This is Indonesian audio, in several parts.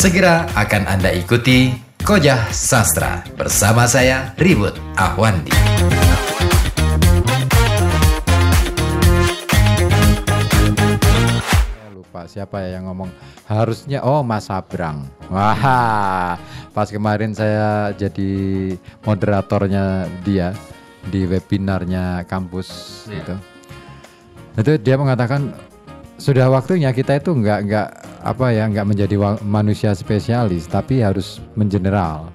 Segera akan Anda ikuti Kojah Sastra bersama saya, Ribut Ahwandi. Lupa siapa ya yang ngomong, harusnya Mas Sabrang. Wah, pas kemarin saya jadi moderatornya dia di webinarnya kampus gitu. Itu dia mengatakan sudah waktunya kita itu nggak menjadi manusia spesialis, tapi harus mengeneral.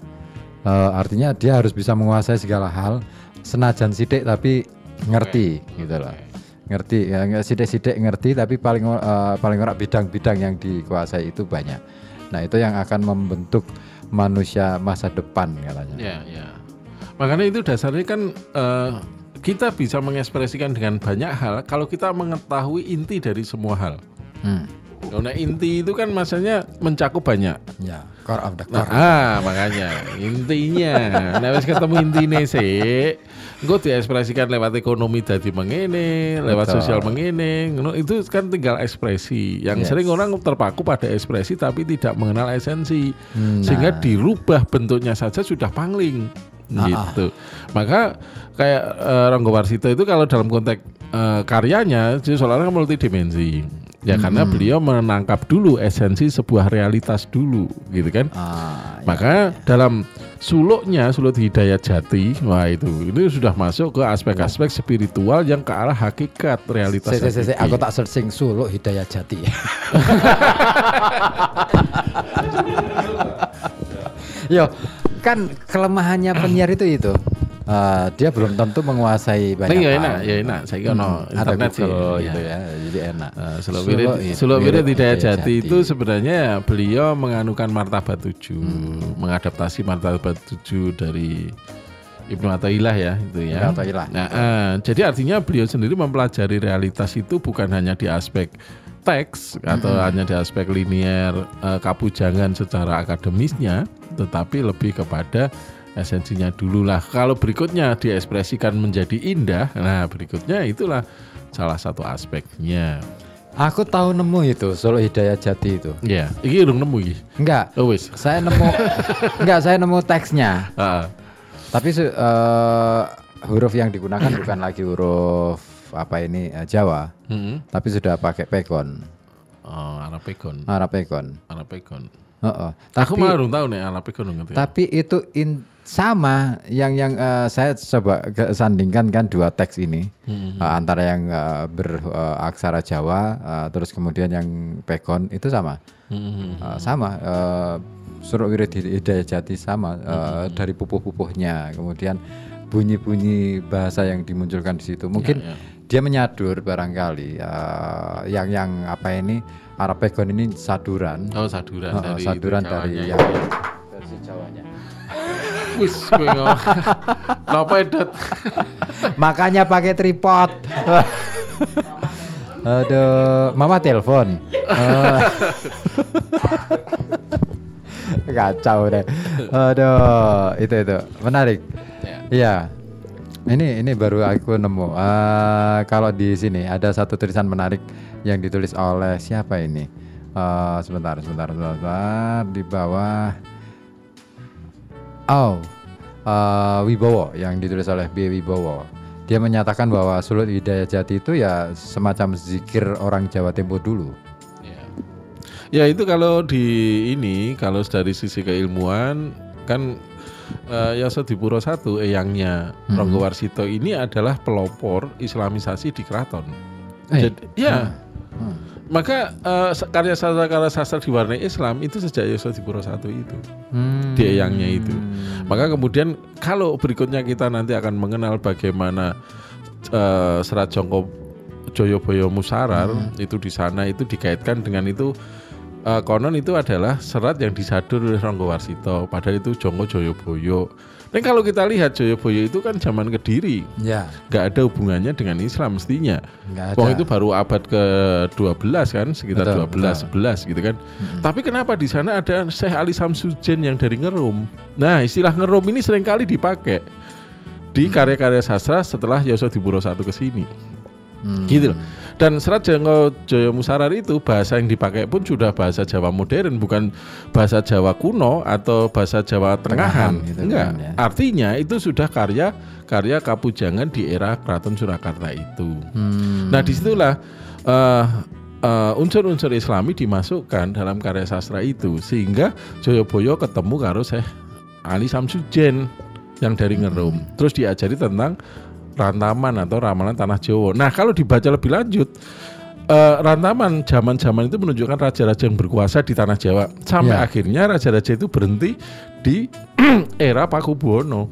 Artinya dia harus bisa menguasai segala hal, senajan sidik tapi ngerti, gitu loh. Ngerti, ya, sidik-sidik ngerti, tapi paling ora bidang-bidang yang dikuasai itu banyak. Nah, itu yang akan membentuk manusia masa depan katanya. Ya, ya. Makanya itu dasarnya kan kita bisa mengekspresikan dengan banyak hal kalau kita mengetahui inti dari semua hal. Karena inti itu kan maksudnya mencakup banyak. Ya, core of the core. Nah, makanya intinya. Nah, wis ketemu intine sik, engko diekspresikan lewat ekonomi dadi mengene, lewat sosial mengene, itu kan tinggal ekspresi. Yang sering orang terpaku pada ekspresi tapi tidak mengenal esensi. Sehingga dirubah bentuknya saja sudah pangling. Gitu. Maka kayak Ronggowarsito itu kalau dalam konteks karyanya itu seolah-olah multidimensi. Ya karena beliau menangkap dulu esensi sebuah realitas dulu, gitu kan. Maka dalam suluknya, Suluk Hidayat Jati, wah itu sudah masuk ke aspek-aspek spiritual yang ke arah hakikat realitas. Aku tak searching Suluk Hidayat Jati. Yo, kan kelemahannya penyiar itu. Dia belum tentu menguasai banyak hal. Ya enak. Saya kira internet sih, gitu ya. Jadi enak. Suluk Hidayat Jati itu sebenarnya beliau menganukan martabat 7, mengadaptasi martabat 7 dari Ibnu Athaillah ya itu ya. Jadi artinya beliau sendiri mempelajari realitas itu bukan hanya di aspek teks atau hanya di aspek linier kapujangan secara akademisnya, tetapi lebih kepada esensinya dululah. Kalau berikutnya diekspresikan menjadi indah, nah berikutnya itulah salah satu aspeknya. Aku tahu nemu itu Suluk Hidayat Jati itu. Iya, ini belum nemu iki. Enggak. Saya nemu. Saya nemu teksnya. Tapi huruf yang digunakan bukan lagi huruf Jawa. Tapi sudah pakai pegon. Arab pegon. Aku malah belum tahu nih Arab pegon ngerti. Tapi itu sama yang saya coba sandingkan kan dua teks ini antara yang beraksara Jawa terus kemudian yang pegon itu sama Suluk Hidayat Jati sama dari pupuh-pupuhnya kemudian bunyi-bunyi bahasa yang dimunculkan di situ mungkin dia menyadur barangkali Arab pegon ini saduran dari yang versi Jawanya. Wis bingung. Napa edot. Makanya pakai tripod. Aduh, mama telepon. Kacau deh. Aduh, itu menarik. Iya. Ini baru aku nemu. Kalau di sini ada satu tulisan menarik yang ditulis oleh siapa ini? Sebentar di bawah. Wibowo yang ditulis oleh B. Wibowo. Dia menyatakan bahwa Suluk Hidayat Jati itu ya semacam zikir orang Jawa Tempo dulu. Ya itu kalau kalau dari sisi keilmuan kan Yasadipuro 1 eyangnya Ronggowarsito ini adalah pelopor Islamisasi di keraton. Maka karya sastra diwarnai Islam itu sejak Yasadipuro 1 itu di eyangnya itu. Maka kemudian kalau berikutnya kita nanti akan mengenal bagaimana Serat Jangka Jayabaya Musarar itu di sana itu dikaitkan dengan itu konon itu adalah serat yang disadur oleh Ronggowarsito. Padahal itu Jangka Joyoboyo. Dan kalau kita lihat Joyoboyo itu kan zaman Kediri, nggak ada hubungannya dengan Islam mestinya. Waktu itu baru abad ke-12 kan, sekitar 12-11 gitu kan. Tapi kenapa di sana ada Syekh Ali Samsujen yang dari Ngerum? Nah istilah Ngerum ini seringkali dipakai di karya-karya sastra setelah Yasadipuro 1 kesini. Gitu loh. Dan Serat Jangka Jayabaya Musarar itu bahasa yang dipakai pun sudah bahasa Jawa modern, bukan bahasa Jawa kuno atau bahasa Jawa tengahan. Enggak, kan, ya. Artinya itu sudah karya Kapujangan di era Keraton Surakarta itu. Nah, disitulah unsur-unsur Islami dimasukkan dalam karya sastra itu, sehingga Joyoboyo ketemu karo Syekh Ali Samsujen yang dari Ngerum, terus diajari tentang rantaman atau ramalan tanah Jawa. Nah, kalau dibaca lebih lanjut, rantaman zaman-zaman itu menunjukkan raja-raja yang berkuasa di tanah Jawa, sampai akhirnya raja-raja itu berhenti di era Pakubuwono.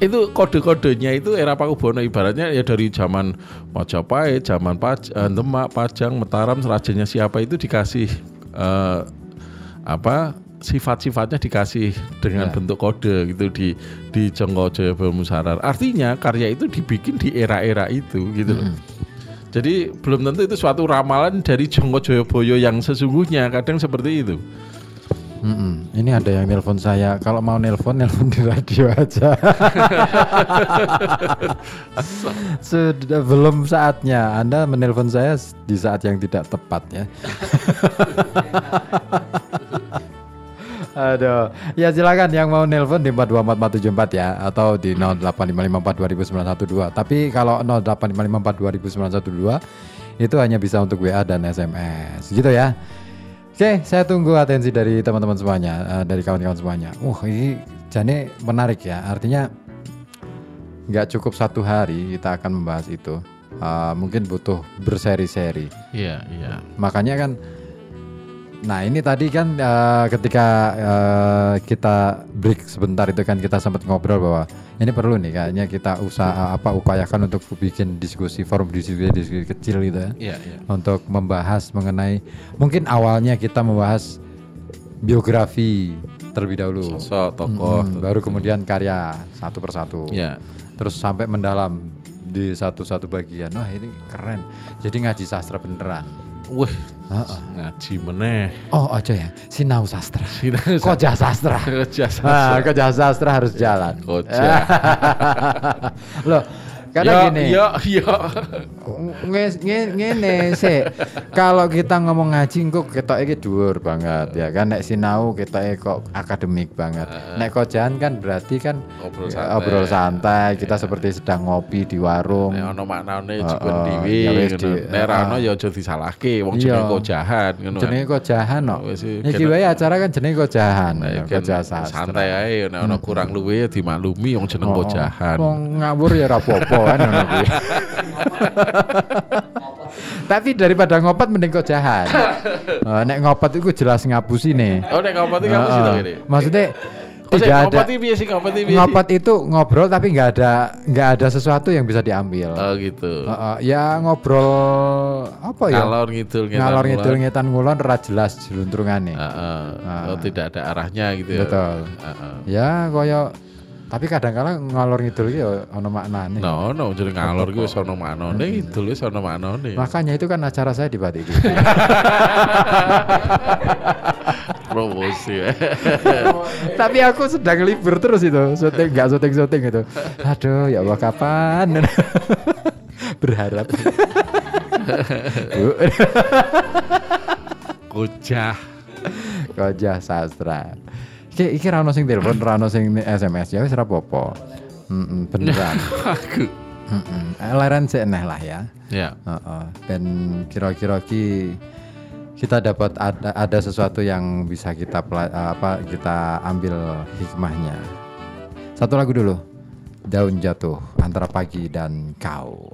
Itu kode-kodenya itu era Pakubuwono, ibaratnya ya dari zaman Mojopahit, zaman Demak, Pajang, Mataram, rajanya siapa itu dikasih sifat-sifatnya dikasih dengan bentuk kode gitu di Jangka Jayabaya Musarar. Artinya karya itu dibikin di era-era itu gitu loh. Jadi belum tentu itu suatu ramalan dari Jangka Joyoboyo yang sesungguhnya, kadang seperti itu. Ini ada yang nelpon saya. Kalau mau nelpon di radio aja. Sudah belum saatnya Anda menelpon saya di saat yang tidak tepat ya. Aduh. Ya silakan yang mau nelpon di 4244474 ya, atau di 0855420912. Tapi kalau 0855420912 itu hanya bisa untuk WA dan SMS gitu ya. Oke, saya tunggu atensi dari teman-teman semuanya, dari kawan-kawan semuanya. Ini jane menarik ya. Artinya nggak cukup satu hari kita akan membahas itu. Mungkin butuh berseri-seri. Iya. Makanya kan, nah ini tadi kan ketika kita break sebentar itu kan kita sempat ngobrol bahwa ini perlu nih kayaknya kita upayakan untuk bikin diskusi, forum diskusi kecil gitu ya. Yeah. Untuk membahas mengenai, mungkin awalnya kita membahas biografi terlebih dahulu, sosok, tokoh, baru kemudian karya satu persatu. Yeah. Terus sampai mendalam di satu-satu bagian. Wah, ini keren. Jadi ngaji sastra beneran. Wah, ngaji meneh. Oh, aja ya. Sinau sastra. Kojah Sastra. Kojah Sastra harus jalan. Kojah. Loh, kadang gini. Yo. Ngene sik. Kalau kita ngomong ngaji kok ketoke dhuwur banget ya kan. Nek sinau ketoke kok akademik banget. Nek kojahan kan berarti kan obrol santai. Kita seperti sedang ngopi di warung. Nek ono maknane jebon dhewe. Nek ra ono ya aja disalahke wong jenenge kojahan ngono. Jenenge kojahan kok. Iki wae acara kan jenenge kojahan. Kojah Sastra. Santai ae nek ono kurang luwe ya dimaklumi wong jeneng kojahan. Wong ngawur ya ra apa-apa. Tapi daripada ngopat mending kok jahat. Nek ngopat itu jelas ngapusi nih. Oh, nek ngopat itu ngapusi tau gini. Maksudnya ngopat itu ngobrol tapi nggak ada sesuatu yang bisa diambil. Oh gitu. Ya ngobrol apa ya? Ngalor ngidul ngetan ngulon ra jelas jeluntrungane. Oh, tidak ada arahnya gitu ya. Betul. Ya koyo tapi kadang-kadang ngalor ngidul iki ya ana maknane. No, jadi ngalor iki wis ana maknane, ngidul wis ana maknane. Makanya itu kan acara saya di Batik. Promosi. Tapi aku sedang libur terus itu, syuting gitu. Aduh, ya Allah kapan? Berharap. Kojah Sastra. Iki rano sing telepon, rano sing SMS ya wis ora apa-apa. Beneran. Aku. Leren seneh lah ya. Iya. Dan kira-kira kita dapat ada sesuatu yang bisa kita ambil hikmahnya. Satu lagu dulu. Daun Jatuh, Antara Pagi dan Kau.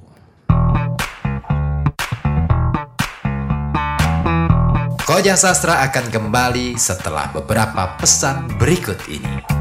Kojah Sastra akan kembali setelah beberapa pesan berikut ini.